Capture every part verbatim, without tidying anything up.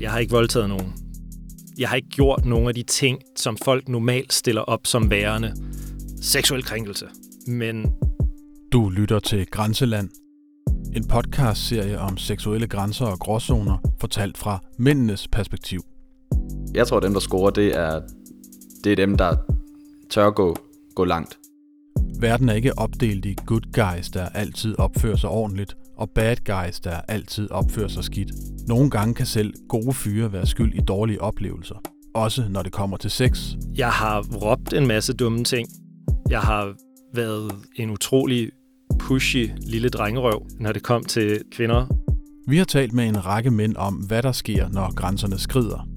Jeg har ikke voldtaget nogen. Jeg har ikke gjort nogen af de ting, som folk normalt stiller op som værende. Seksuel krænkelse. Men... Du lytter til Grænseland. En podcastserie om seksuelle grænser og gråzoner, fortalt fra mændenes perspektiv. Jeg tror, at dem, der scorer, det er, det er dem, der tør gå, gå langt. Verden er ikke opdelt i good guys, der altid opfører sig ordentligt, og bad guys, der altid opfører sig skidt. Nogle gange kan selv gode fyre være skyld i dårlige oplevelser. Også når det kommer til sex. Jeg har råbt en masse dumme ting. Jeg har været en utrolig pushy lille drengerøv, når det kom til kvinder. Vi har talt med en række mænd om, hvad der sker, når grænserne skrider.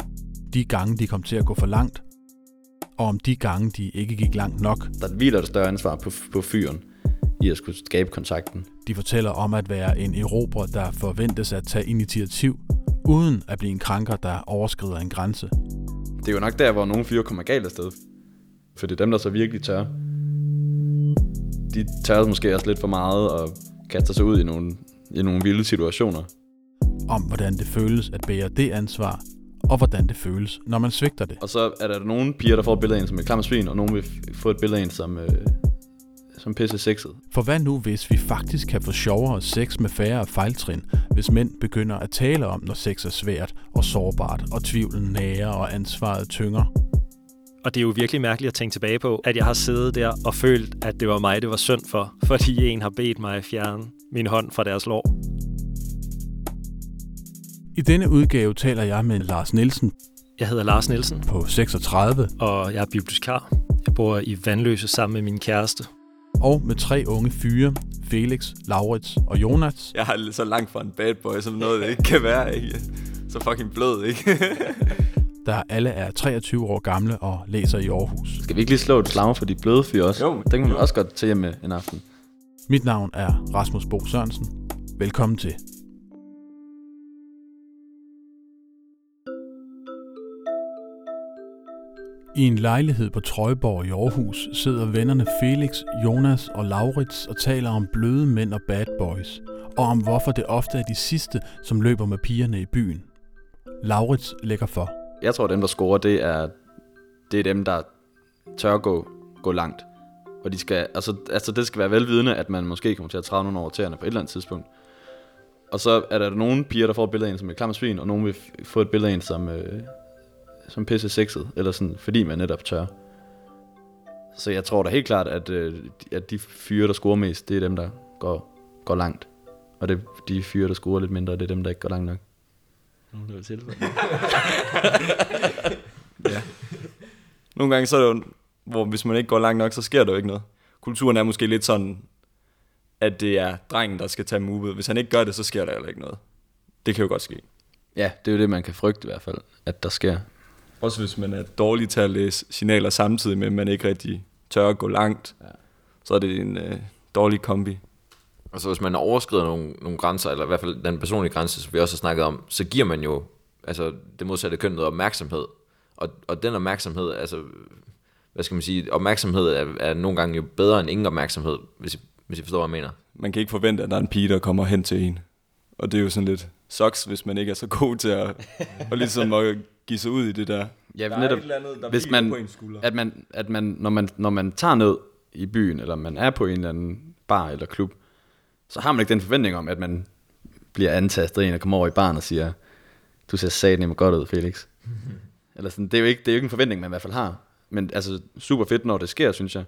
De gange, de kom til at gå for langt, og om de gange, de ikke gik langt nok. Der hviler et større ansvar på, på fyren i at skulle skabe kontakten. De fortæller om at være en erobrer, der forventes at tage initiativ, uden at blive en krænker, der overskrider en grænse. Det er jo nok der, hvor nogle fyre kommer galt afsted. For det er dem, der så virkelig tør. De tør måske også lidt for meget og kaster sig ud i nogle, i nogle vilde situationer. Om hvordan det føles at bære det ansvar, og hvordan det føles, når man svigter det. Og så er der nogle piger, der får et billede af en som et klamt svin, og nogle vil få et billede af en som, øh, som pisse sexet. For hvad nu, hvis vi faktisk kan få sjovere sex med færre fejltrin, hvis mænd begynder at tale om, når sex er svært og sårbart, og tvivlen nærer og ansvaret tynger? Og det er jo virkelig mærkeligt at tænke tilbage på, at jeg har siddet der og følt, at det var mig, det var synd for, fordi en har bedt mig at fjerne min hånd fra deres lår. I denne udgave taler jeg med Lars Nielsen. Jeg hedder Lars Nielsen. På seksogtredive. Og jeg er bibliotekar. Jeg bor i Vandløse sammen med min kæreste. Og med tre unge fyre, Felix, Laurits og Jonas. Jeg er så langt fra en bad boy, som noget det ikke kan være, ikke? Så fucking blød, ikke? Der alle er treogtyve år gamle og læser i Aarhus. Skal vi ikke lige slå et slag for de bløde fyre også? Jo. Den kan man jo også godt tage med en aften. Mit navn er Rasmus Bo Sørensen. Velkommen til. I en lejlighed på Trøjborg i Aarhus sidder vennerne Felix, Jonas og Laurits og taler om bløde mænd og bad boys, og om hvorfor det ofte er de sidste, som løber med pigerne i byen. Laurits lægger for. Jeg tror, at dem, der scorer, det er, det er dem, der tør gå, gå langt. Og de skal, altså, altså, det skal være velvidende, at man måske kommer til at træde nogle over tæerne på et eller andet tidspunkt. Og så er der nogle piger, der får et billede af en som et klamt svin, og nogle vil få et billede af en som, øh, som pisse sexet, eller sådan, fordi man netop tør. Så jeg tror da helt klart, at, øh, at de fyre, der scorer mest, det er dem, der går, går langt. Og det, de fyre, der scorer lidt mindre, det er dem, der ikke går langt nok. Ja. Nogle gange så er det jo, hvor hvis man ikke går langt nok, så sker der jo ikke noget. Kulturen er måske lidt sådan, at det er drengen, der skal tage movet. Hvis han ikke gør det, så sker der heller ikke noget. Det kan jo godt ske. Ja, det er jo det, man kan frygte i hvert fald, at der sker. Også hvis man er dårlig til at læse signaler samtidig med, at man ikke rigtig tør at gå langt, ja. Så er det en øh, dårlig kombi. Altså hvis man overskrider nogle, nogle grænser, eller i hvert fald den personlige grænse, som vi også har snakket om, så giver man jo altså, det modsatte køn noget opmærksomhed. Og, og den opmærksomhed, altså, hvad skal man sige, opmærksomhed er, er nogle gange jo bedre end ingen opmærksomhed, hvis I, hvis I forstår, hvad jeg mener. Man kan ikke forvente, at der er en pige, der kommer hen til en. Og det er jo sådan lidt soks, hvis man ikke er så god til at, og ligesom at give sig ud i det der. Ja, der er netop, et eller andet, der hvis man, på en skulder. At man, at man, når man, når man tager ned i byen, eller man er på en eller anden bar eller klub, så har man ikke den forventning om, at man bliver antastet en, og kommer over i baren og siger, du ser satme godt ud, Felix. Mm-hmm. Eller sådan, det er jo ikke, det er jo ikke en forventning, man i hvert fald har. Men altså, super fedt, når det sker, synes jeg.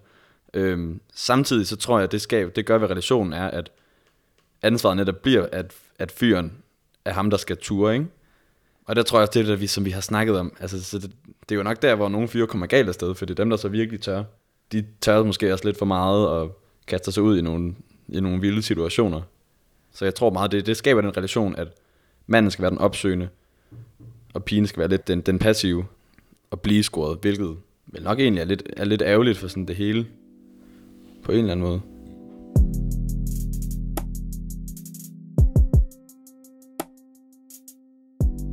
Øhm, samtidig så tror jeg, at det, skal, det gør ved relationen er, at ansvaret netop bliver, at, at fyren er ham, der skal ture, ikke? Og der tror jeg, det er det, som vi har snakket om. Altså, så det, det er jo nok der, hvor nogle fyre kommer galt afsted, for det er dem, der så virkelig tør. De tør måske også lidt for meget, og kaster sig ud i nogle... i nogle vilde situationer. Så jeg tror meget, det, det skaber den relation, at manden skal være den opsøgende, og pigen skal være lidt den, den passive, og blive scoret, hvilket vel nok egentlig er lidt, er lidt ærgerligt for sådan det hele, på en eller anden måde.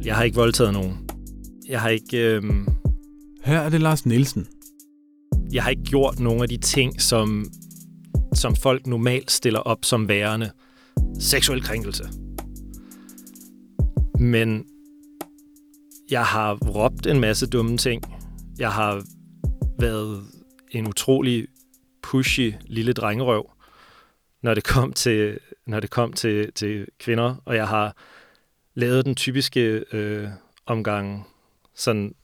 Jeg har ikke voldtaget nogen. Jeg har ikke... Øh... Her er det Lars Nielsen. Jeg har ikke gjort nogen af de ting, som... som folk normalt stiller op som værende seksuel krænkelse. Men Jeg har råbt en masse dumme ting. Jeg har været en utrolig pushy lille drengerøv, når det kom til, når det kom til, til kvinder. Og jeg har lavet den typiske øh, omgang, sådan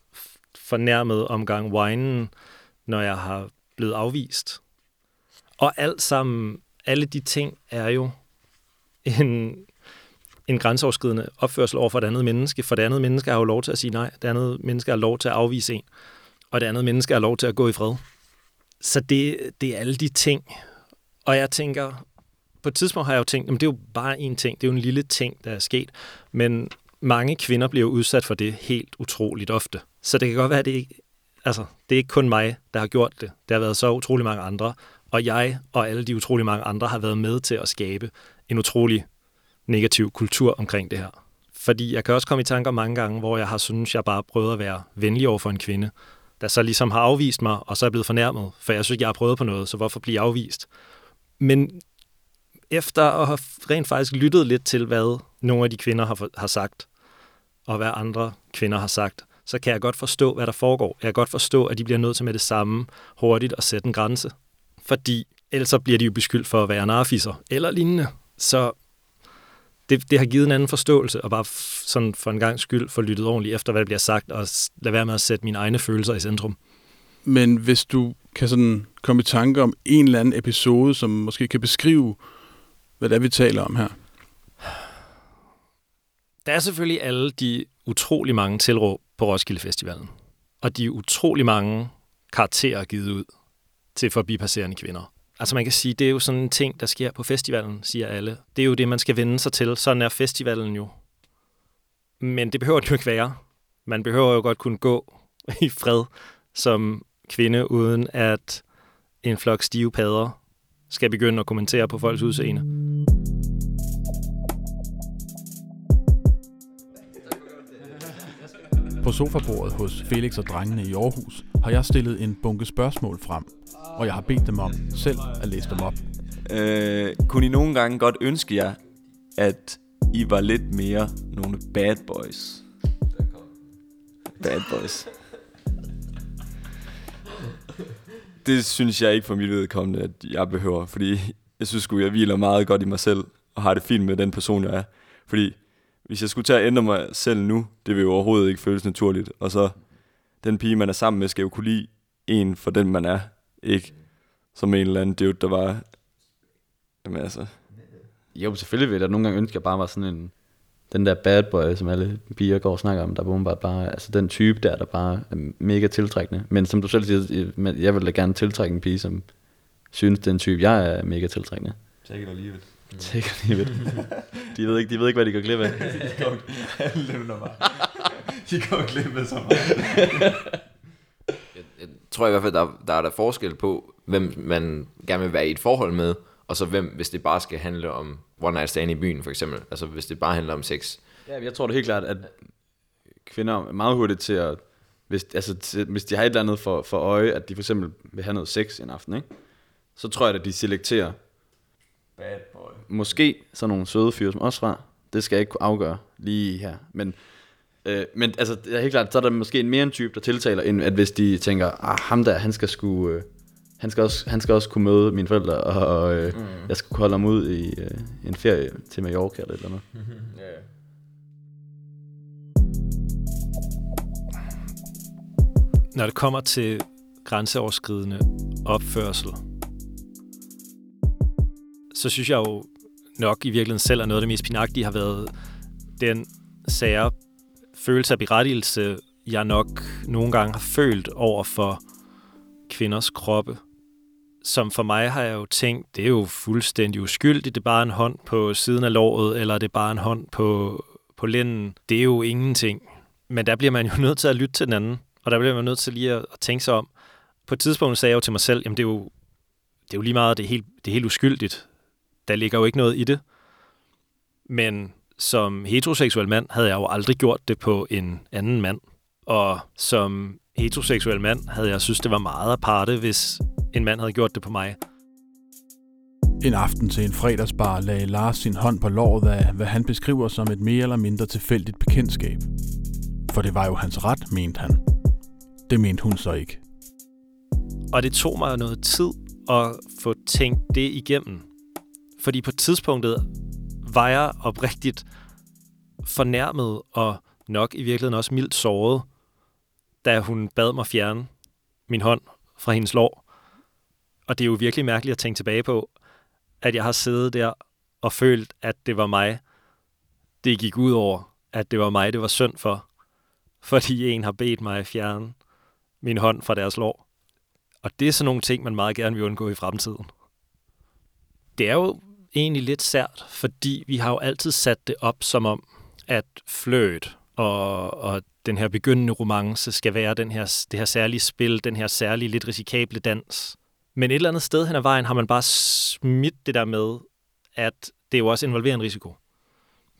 fornærmet omgang whinen, når jeg har blevet afvist. Og alt sammen, alle de ting er jo en, en grænseoverskridende opførsel over for det andet menneske. For det andet menneske har jo lov til at sige nej. Det andet menneske har lov til at afvise en. Og det andet menneske har lov til at gå i fred. Så det, det er alle de ting. Og jeg tænker, på et tidspunkt har jeg jo tænkt, jamen det er jo bare en ting. Det er jo en lille ting, der er sket. Men mange kvinder bliver udsat for det helt utroligt ofte. Så det kan godt være, at det ikke, altså, det er ikke kun mig, der har gjort det. Der har været så utrolig mange andre. Og jeg og alle de utrolig mange andre har været med til at skabe en utrolig negativ kultur omkring det her. Fordi jeg kan også komme i tanker mange gange, hvor jeg har synes, jeg bare prøvet at være venlig over for en kvinde, der så ligesom har afvist mig, og så er blevet fornærmet, for jeg synes, jeg har prøvet på noget, så hvorfor blive afvist? Men efter at have rent faktisk lyttet lidt til, hvad nogle af de kvinder har, har sagt, og hvad andre kvinder har sagt, så kan jeg godt forstå, hvad der foregår. Jeg kan godt forstå, at de bliver nødt til med det samme hurtigt at sætte en grænse. Fordi ellers så bliver de jo beskyldt for at være narfisser eller lignende. Så det, det har givet en anden forståelse, og bare f- sådan for en gang skyld få lyttet ordentligt efter, hvad der bliver sagt, og lade være med at sætte mine egne følelser i centrum. Men hvis du kan sådan komme i tanke om en eller anden episode, som måske kan beskrive, hvad det er, vi taler om her. Der er selvfølgelig alle de utrolig mange tilråb på Roskilde Festivalen, og de utrolig mange karakterer givet ud til forbipasserende kvinder. Altså man kan sige, det er jo sådan en ting, der sker på festivalen, siger alle. Det er jo det, man skal vende sig til. Sådan er festivalen jo. Men det behøver det jo ikke være. Man behøver jo godt kunne gå i fred som kvinde, uden at en flok stive padder skal begynde at kommentere på folks udseende. På sofabordet hos Felix og drengene i Aarhus har jeg stillet en bunke spørgsmål frem, og jeg har bedt dem om selv at læse dem op. Øh, kunne I nogle gange godt ønske jer, at I var lidt mere nogle bad boys? Bad boys. Det synes jeg ikke for mit vedkommende, at jeg behøver, fordi jeg synes sgu, jeg hviler meget godt i mig selv, og har det fint med den person, jeg er. Fordi hvis jeg skulle til at ændre mig selv nu, det vil jo overhovedet ikke føles naturligt. Og så, den pige, man er sammen med, skal jo kunne lide en for den, man er. Ikke som en eller anden dude, der var... Jamen altså... Jo, selvfølgelig vil jeg nogle gange ønske, at jeg bare var sådan en... Den der bad boy, som alle piger går og snakker om, der er bare... Altså den type der, der bare er mega tiltrækkende. Men som du selv siger, jeg vil da gerne tiltrække en pige, som synes, den type, jeg er mega tiltrækkende. Take it or leave it. Take it or leave it. De ved ikke, de ved ikke hvad de går glip af. De går glip af så meget. Jeg tror i hvert fald, der, der er der forskel på, hvem man gerne vil være i et forhold med, og så hvem, hvis det bare skal handle om one night stand i byen, for eksempel. Altså, hvis det bare handler om sex. Ja, jeg tror det helt klart, at kvinder er meget hurtigt til at... Hvis, altså, til, hvis de har et eller andet for, for øje, at de for eksempel vil have noget sex en aften, ikke? Så tror jeg, at de selekterer... Bad boy. Måske sådan nogle søde fyre som os var. Det skal jeg ikke kunne afgøre lige her. Men... Men altså, det er helt klart, så er der måske mere en type, der tiltaler, end at hvis de tænker, ah, ham der, han skal sgu, øh, han, skal også, han skal også kunne møde mine forældre, og, og øh, mm. jeg skal kunne holde ham ud i øh, en ferie til Mallorca eller et eller andet. Mm-hmm. Yeah. Når det kommer til grænseoverskridende opførsel, så synes jeg jo nok i virkeligheden selv, at noget af det mest pinagtige har været den sager, følelse af berettigelse, jeg nok nogle gange har følt over for kvinders kroppe. Som for mig har jeg jo tænkt, det er jo fuldstændig uskyldigt, det er bare en hånd på siden af låret, eller det er bare en hånd på, på lænden. Det er jo ingenting. Men der bliver man jo nødt til at lytte til den anden, og der bliver man nødt til lige at, at tænke sig om. På et tidspunkt sagde jeg jo til mig selv, jamen det er jo, det er jo lige meget, det er, helt, det er helt uskyldigt. Der ligger jo ikke noget i det. Men... Som heteroseksuel mand havde jeg jo aldrig gjort det på en anden mand. Og som heteroseksuel mand havde jeg synes, det var meget aparte, hvis en mand havde gjort det på mig. En aften til en fredagsbar lagde Lars sin hånd på låret af, hvad han beskriver som et mere eller mindre tilfældigt bekendtskab. For det var jo hans ret, mente han. Det mente hun så ikke. Og det tog mig noget tid at få tænkt det igennem. Fordi på tidspunktet var jeg oprigtigt fornærmet og nok i virkeligheden også mildt såret, da hun bad mig fjerne min hånd fra hendes lår. Og det er jo virkelig mærkeligt at tænke tilbage på, at jeg har siddet der og følt, at det var mig, det gik ud over, at det var mig, det var synd for, fordi en har bedt mig at fjerne min hånd fra deres lår. Og det er sådan nogle ting, man meget gerne vil undgå i fremtiden. Det er jo egentlig lidt sært, fordi vi har jo altid sat det op som om, at fløjt og, og den her begyndende romance skal være den her, det her særlige spil, den her særlige, lidt risikable dans. Men et eller andet sted hen ad vejen har man bare smidt det der med, at det jo også involverer en risiko.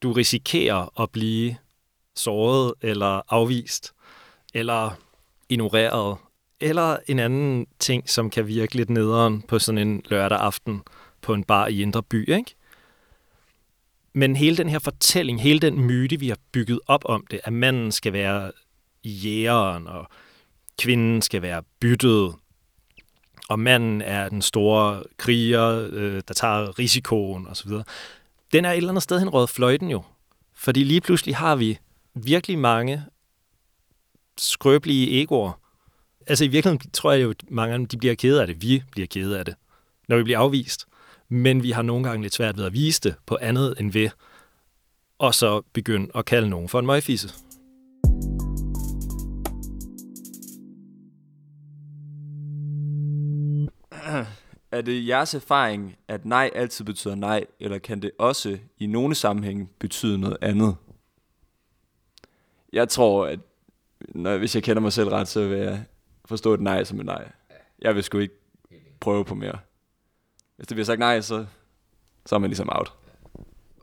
Du risikerer at blive såret eller afvist, eller ignoreret, eller en anden ting, som kan virke lidt nederen på sådan en lørdag aften på en bar i Indre By, ikke? Men hele den her fortælling, hele den myte, vi har bygget op om det, at manden skal være jægeren, og kvinden skal være byttet, og manden er den store kriger, øh, der tager risikoen osv., den er et eller andet sted hen røget fløjten jo. Fordi lige pludselig har vi virkelig mange skrøbelige egoer. Altså i virkeligheden tror jeg jo, at mange af dem de bliver kede af det. Vi bliver kede af det, når vi bliver afvist. Men vi har nogle gange lidt svært ved at vise det på andet end ved, og så begynde at kalde nogen for en møgfisse. Er det jeres erfaring, at nej altid betyder nej, eller kan det også i nogle sammenhænge betyde noget andet? Jeg tror, at når, hvis jeg kender mig selv ret, så vil jeg forstå et nej som et nej. Jeg vil sgu ikke prøve på mere. Hvis det bliver sagt nej, så, så er man ligesom out.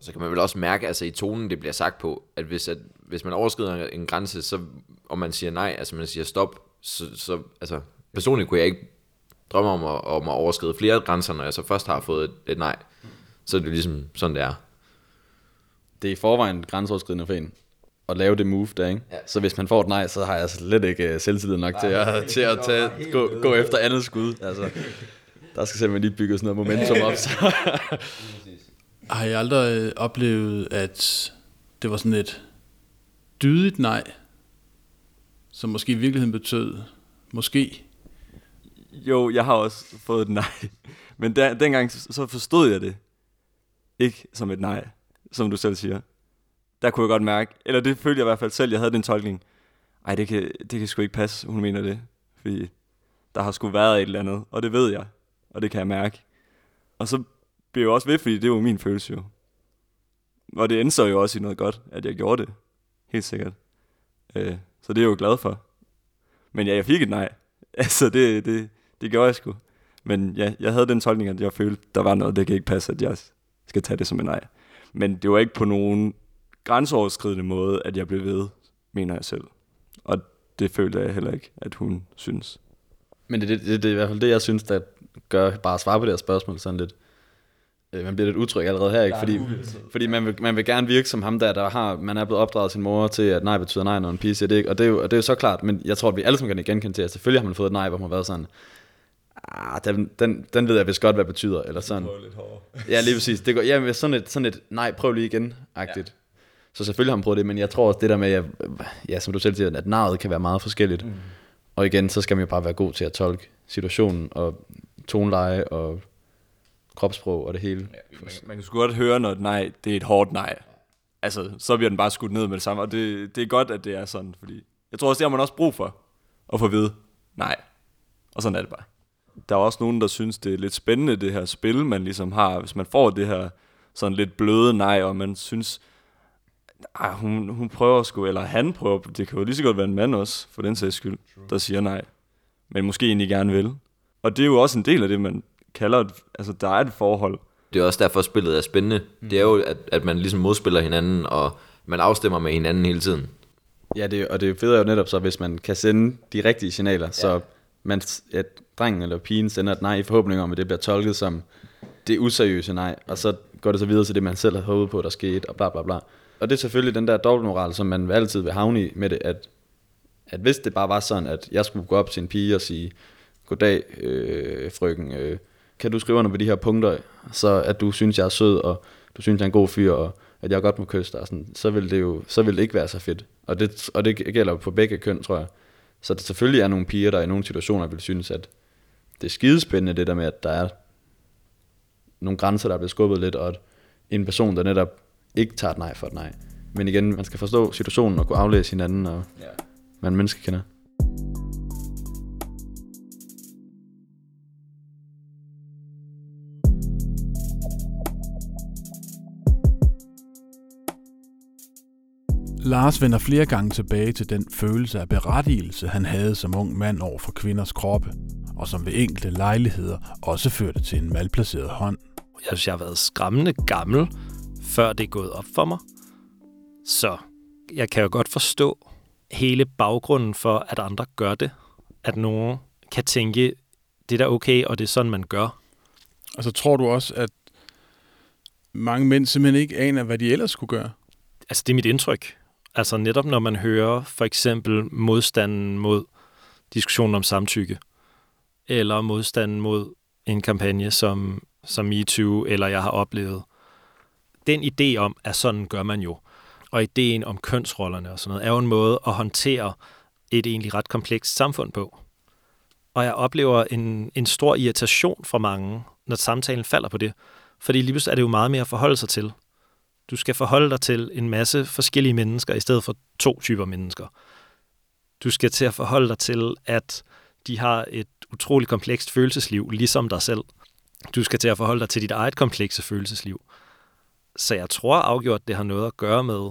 Så kan man vel også mærke, altså i tonen, det bliver sagt på, at hvis, at, hvis man overskrider en grænse, så, og man siger nej, altså man siger stop, så, så altså, personligt kunne jeg ikke drømmer om at, om at overskride flere grænser, når jeg så først har fået et, et nej. Så er det ligesom sådan, det er. Det er i forvejen grænseoverskridende for en at lave det move der, ikke? Ja. Så hvis man får et nej, så har jeg slet ikke selvtillid nok nej, til at, til at tage, gå, gå efter andet skud. Altså, der skal simpelthen lige bygge sådan noget momentum op. Har jeg aldrig oplevet, at det var sådan et dydigt nej, som måske i virkeligheden betød måske... Jo, jeg har også fået et nej. Men der, dengang så forstod jeg det ikke som et nej, som du selv siger. Der kunne jeg godt mærke, eller det følte jeg i hvert fald selv, jeg havde den tolkning. Ej, det kan, det kan sgu ikke passe, hun mener det. Fordi der har sgu været et eller andet, og det ved jeg, og det kan jeg mærke. Og så blev jeg også ved, fordi det var min følelse jo. Og det endte jo også i noget godt, at jeg gjorde det. Helt sikkert. Øh, så det er jeg jo glad for. Men ja, jeg fik et nej. Altså, det... det Det gjorde jeg sgu. Men ja, jeg havde den tolkning, at jeg følte, der var noget, det kan ikke passe, at jeg skal tage det som en nej. Men det var ikke på nogen grænseoverskridende måde, at jeg blev ved, mener jeg selv. Og det følte jeg heller ikke, at hun synes. Men det, det, det, det er i hvert fald det, jeg synes, der gør bare at svare på det her spørgsmål sådan lidt. Man bliver lidt utryg allerede her, ikke? Fordi, fordi man, vil, man vil gerne virke som ham der, der har, man er blevet opdraget af sin mor til, at nej betyder nej, når en pige siger det ikke. Og det er jo, og det er jo så klart, men jeg tror, at vi alle sammen kan genkende til, at selvfølgelig har man fået et nej, hvor man har været sådan... Ah, den, den, den ved jeg vist godt, hvad det betyder, eller sådan. Lidt ja, lige præcis. Det går, ja, sådan et, sådan et, nej, prøv lige igen-agtigt. Ja. Så selvfølgelig har man prøvet det, men jeg tror også det der med, at, ja, som du selv siger, at navet kan være meget forskelligt. Mm. Og igen, så skal man jo bare være god til at tolke situationen, og toneleje, og kropssprog, og det hele. Ja, man, man kan sgu godt høre, når nej, det er et hårdt nej. Altså, så bliver den bare skudt ned med det samme, og det, det er godt, at det er sådan, fordi jeg tror også, det har man også brug for, at få at vide, nej. Og sådan er det bare. Der er også nogen, der synes, det er lidt spændende, det her spil, man ligesom har. Hvis man får det her sådan lidt bløde nej, og man synes, nej, hun, hun prøver sgu, eller han prøver, det kan jo lige så godt være en mand også, for den sags skyld, der siger nej, men måske egentlig gerne vil. Og det er jo også en del af det, man kalder, et, altså der er et forhold. Det er også derfor, spillet er spændende. Mm. Det er jo, at, at man ligesom modspiller hinanden, og man afstemmer med hinanden hele tiden. Ja, det, og det fede er jo netop så, hvis man kan sende de rigtige signaler, ja. Så... Men at drengen eller pigen sender et nej i forhåbning om, at det bliver tolket som det useriøse nej, og så går det så videre til det, man selv havde håbet på, der skete, og bla bla bla. og det er selvfølgelig den der dobbeltmoral, som man altid vil havne i med det, at, at hvis det bare var sådan, at jeg skulle gå op til en pige og sige, goddag øh, frøken, øh, kan du skrive under på de her punkter, så at du synes, jeg er sød, og du synes, jeg er en god fyr, og at jeg godt må kysse dig, sådan, så ville det jo så ville det ikke være så fedt. Og det, og det gælder jo på begge køn, tror jeg. Så der selvfølgelig er nogle piger, der i nogle situationer vil synes, at det er skidespændende det der med, at der er nogle grænser, der bliver skubbet lidt, og at en person, der netop ikke tager et nej for et nej. Men igen, man skal forstå situationen og kunne aflæse hinanden, og ja. Hvad en menneske kender. Lars vender flere gange tilbage til den følelse af berettigelse, han havde som ung mand over for kvinders kroppe, og som ved enkelte lejligheder også førte til en malplaceret hånd. Jeg synes, jeg har været skræmmende gammel, før det er gået op for mig. Så jeg kan jo godt forstå hele baggrunden for, at andre gør det. At nogen kan tænke, det er da okay, og det er sådan, man gør. Altså tror du også, at mange mænd simpelthen ikke aner, hvad de ellers skulle gøre? Altså det er mit indtryk. Altså netop når man hører for eksempel modstanden mod diskussionen om samtykke, eller modstanden mod en kampagne som, som MeToo, eller jeg har oplevet. Den idé om, at sådan gør man jo, og ideen om kønsrollerne og sådan noget, er jo en måde at håndtere et egentlig ret komplekst samfund på. Og jeg oplever en, en stor irritation fra mange, når samtalen falder på det, fordi lige pludselig er det jo meget mere at forholde sig til. Du skal forholde dig til en masse forskellige mennesker, i stedet for to typer mennesker. Du skal til at forholde dig til, at de har et utroligt komplekst følelsesliv, ligesom dig selv. Du skal til at forholde dig til dit eget komplekse følelsesliv. Så jeg tror afgjort, det har noget at gøre med,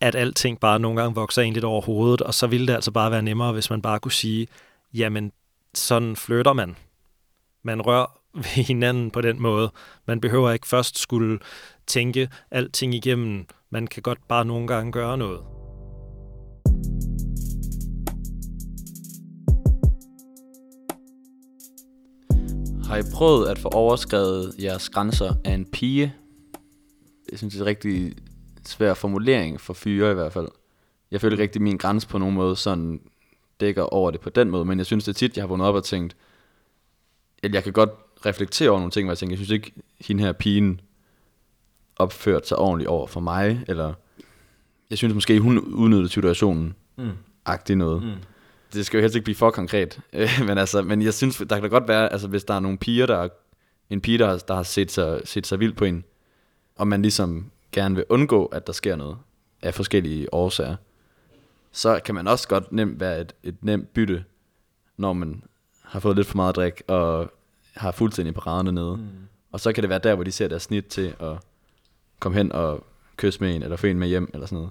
at alting bare nogle gange vokser en lidt over hovedet, og så ville det altså bare være nemmere, hvis man bare kunne sige, jamen, sådan flytter man. Man rør ved hinanden på den måde. Man behøver ikke først skulle tænke alting igennem. Man kan godt bare nogle gange gøre noget. Har I prøvet at få overskredet jeres grænser af en pige? Jeg synes, det er en rigtig svær formulering for fyre i hvert fald. Jeg føler rigtig, min grænse på nogen måde sådan dækker over det på den måde, men jeg synes, det er tit, jeg har vundet op og tænkt, at jeg kan godt reflektere over nogle ting, hvor jeg tænker, jeg synes ikke, hende her pigen opførte sig ordentligt over for mig, eller jeg synes måske, hun udnyttede situationen mm. agtigt noget. Mm. Det skal jo helst ikke blive for konkret, men, altså, men jeg synes, der kan da godt være, altså, hvis der er nogle piger, der er, en pige, der har, der har set, sig, set sig vildt på en, og man ligesom gerne vil undgå, at der sker noget af forskellige årsager, så kan man også godt nemt være et, et nemt bytte, når man har fået lidt for meget drik, og har fuldstændig paraderne nede. Mm. Og så kan det være der, hvor de ser deres snit til at komme hen og kysse med en, eller få en med hjem, eller sådan noget.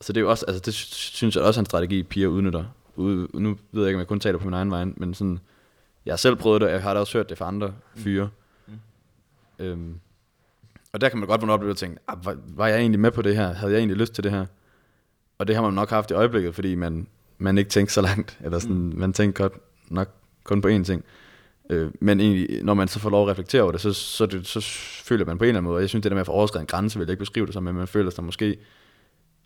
Så det er jo også, altså det synes jeg også er en strategi, piger udnytter. Ude, nu ved jeg ikke, om jeg kun taler på min egen vej, men sådan, jeg har selv prøvet det, og jeg har da også hørt det fra andre fyre. Mm. Mm. Øhm, og der kan man godt vende op og tænke, var, var jeg egentlig med på det her? Havde jeg egentlig lyst til det her? Og det har man nok haft i øjeblikket, fordi man, man ikke tænkte så langt, eller sådan, mm. man tænkte godt nok kun på én ting. Øh, men egentlig, når man så får lov at reflektere over det, så, så, det, så føler man på en eller anden måde, og jeg synes, det der med at få overskredet en grænse, vil jeg ikke beskrive det som, men man føler sig måske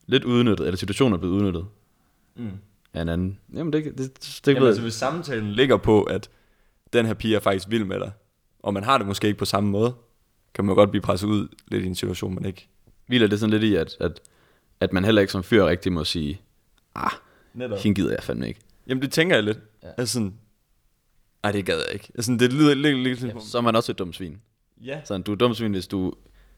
lidt udnyttet, eller situationen er blevet udnyttet. Mm. af en anden. Jamen, det, det, det, det Jamen altså, hvis samtalen ligger på, at den her pige er faktisk vild med dig, og man har det måske ikke på samme måde, kan man godt blive presset ud lidt i en situation, man ikke... Hviler det sådan lidt i, at, at, at man heller ikke som fyr rigtig må sige, ah, hende gider jeg fandme ikke. Jamen, det tænker jeg lidt. Ja. Altså sådan, ej, det gad jeg ikke. Altså sådan, det lyder lidt... lidt Jamen, så er man også et dumt svin. Ja. Sådan, du er et dumt svin, hvis du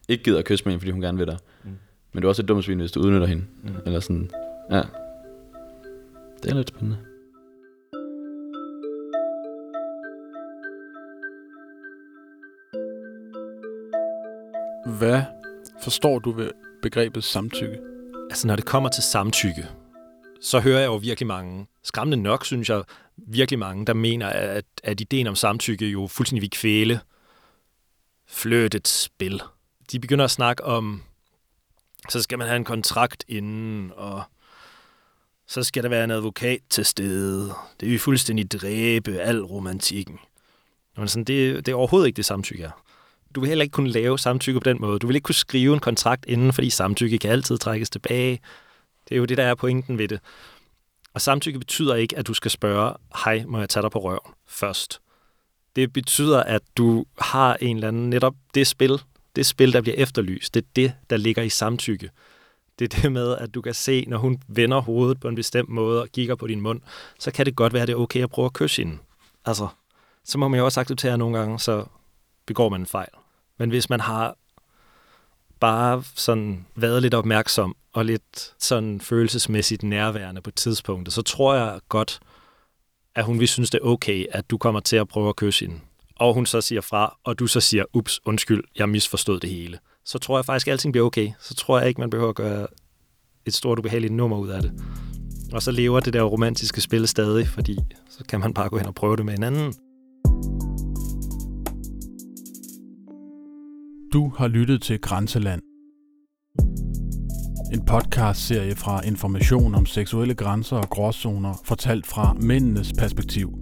ikke gider at kysse med hende, fordi hun gerne vil dig. Mm. Men du er også et dumt svin, hvis du udnytter hende. Mm. Eller sådan, ja... Det er lidt spændende. Hvad forstår du ved begrebet samtykke? Altså når det kommer til samtykke, så hører jeg jo virkelig mange, skræmmende nok synes jeg, virkelig mange, der mener, at, at ideen om samtykke jo fuldstændig vil kvæle flirtets spil. De begynder at snakke om, så skal man have en kontrakt inden, og så skal der være en advokat til stede. Det vil fuldstændig dræbe al romantikken. Men sådan, det, det er overhovedet ikke det samtykke er. du vil heller ikke kunne lave samtykke på den måde. Du vil ikke kunne skrive en kontrakt inden, fordi samtykke kan altid trækkes tilbage. Det er jo det, der er pointen ved det. Og samtykke betyder ikke, at du skal spørge, hej, må jeg tage dig på røven først. Det betyder, at du har en eller anden, netop det spil, det spil, der bliver efterlyst, det er det, der ligger i samtykke. Det er det med, at du kan se, når hun vender hovedet på en bestemt måde og kigger på din mund, så kan det godt være, at det er okay at prøve at kysse hende. Altså, så må man jo også acceptere, at nogle gange, så begår man en fejl. Men hvis man har bare sådan været lidt opmærksom og lidt sådan følelsesmæssigt nærværende på tidspunktet, så tror jeg godt, at hun vil synes, det er okay, at du kommer til at prøve at kysse hende. Og hun så siger fra, og du så siger, ups, undskyld, jeg misforstod det hele. Så tror jeg faktisk, at alting bliver okay. Så tror jeg ikke, man behøver at gøre et stort ubehageligt nummer ud af det. Og så lever det der romantiske spil stadig, fordi så kan man bare gå hen og prøve det med hinanden. Du har lyttet til Grænseland. En podcastserie fra Information om seksuelle grænser og gråzoner, fortalt fra mændenes perspektiv.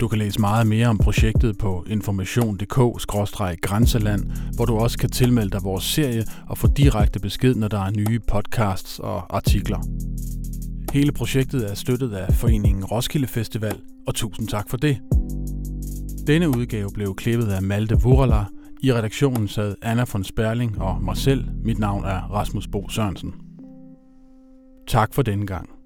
Du kan læse meget mere om projektet på information punktum d k bindestreg grænseland, hvor du også kan tilmelde dig vores serie og få direkte besked, når der er nye podcasts og artikler. Hele projektet er støttet af Foreningen Roskilde Festival, og tusind tak for det. Denne udgave blev klippet af Malte Wurala. I redaktionen sad Anna von Sperling og mig selv. Mit navn er Rasmus Bo Sørensen. Tak for denne gang.